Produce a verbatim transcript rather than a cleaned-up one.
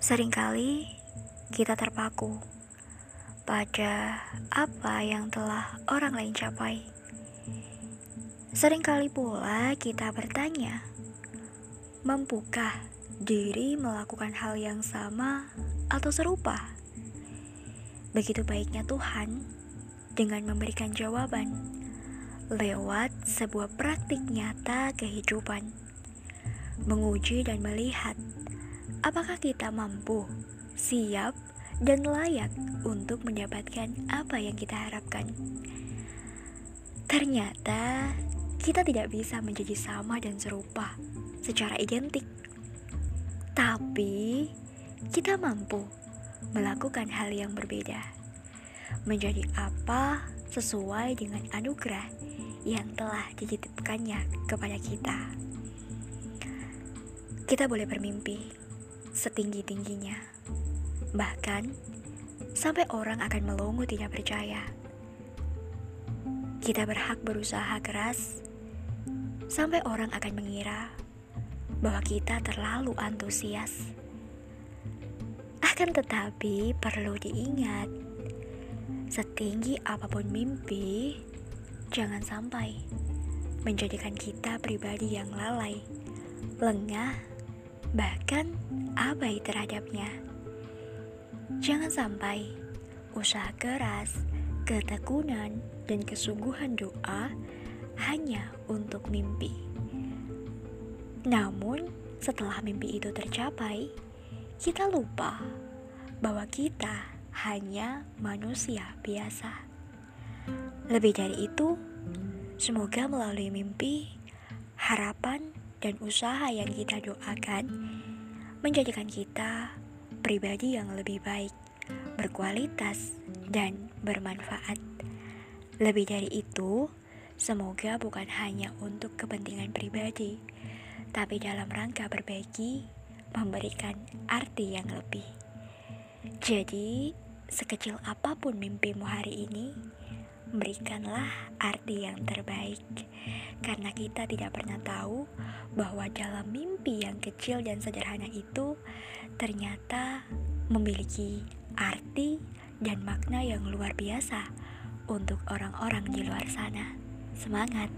Seringkali kita terpaku pada apa yang telah orang lain capai. Seringkali pula kita bertanya, mampukah diri melakukan hal yang sama atau serupa? Begitu baiknya Tuhan dengan memberikan jawaban lewat sebuah praktik nyata kehidupan, menguji dan melihat apakah kita mampu, siap, dan layak untuk mendapatkan apa yang kita harapkan. Ternyata kita tidak bisa menjadi sama dan serupa secara identik, tapi kita mampu melakukan hal yang berbeda, menjadi apa sesuai dengan anugerah yang telah dititipkannya kepada kita. Kita boleh bermimpi setinggi-tingginya, bahkan sampai orang akan melongo tidak percaya. Kita berhak berusaha keras sampai orang akan mengira bahwa kita terlalu antusias. Akan tetapi perlu diingat, setinggi apapun mimpi, jangan sampai menjadikan kita pribadi yang lalai, lengah, bahkan abai terhadapnya. Jangan sampai usaha keras, ketekunan, dan kesungguhan doa hanya untuk mimpi. Namun, setelah mimpi itu tercapai, kita lupa bahwa kita hanya manusia biasa. Lebih dari itu, semoga melalui mimpi, harapan, dan usaha yang kita doakan menjadikan kita pribadi yang lebih baik, berkualitas, dan bermanfaat. Lebih dari itu, semoga bukan hanya untuk kepentingan pribadi, tapi dalam rangka berbagi, memberikan arti yang lebih. Jadi, sekecil apapun mimpimu hari ini, berikanlah arti yang terbaik, karena kita tidak pernah tahu bahwa dalam mimpi yang kecil dan sederhana itu ternyata memiliki arti dan makna yang luar biasa untuk orang-orang di luar sana. Semangat!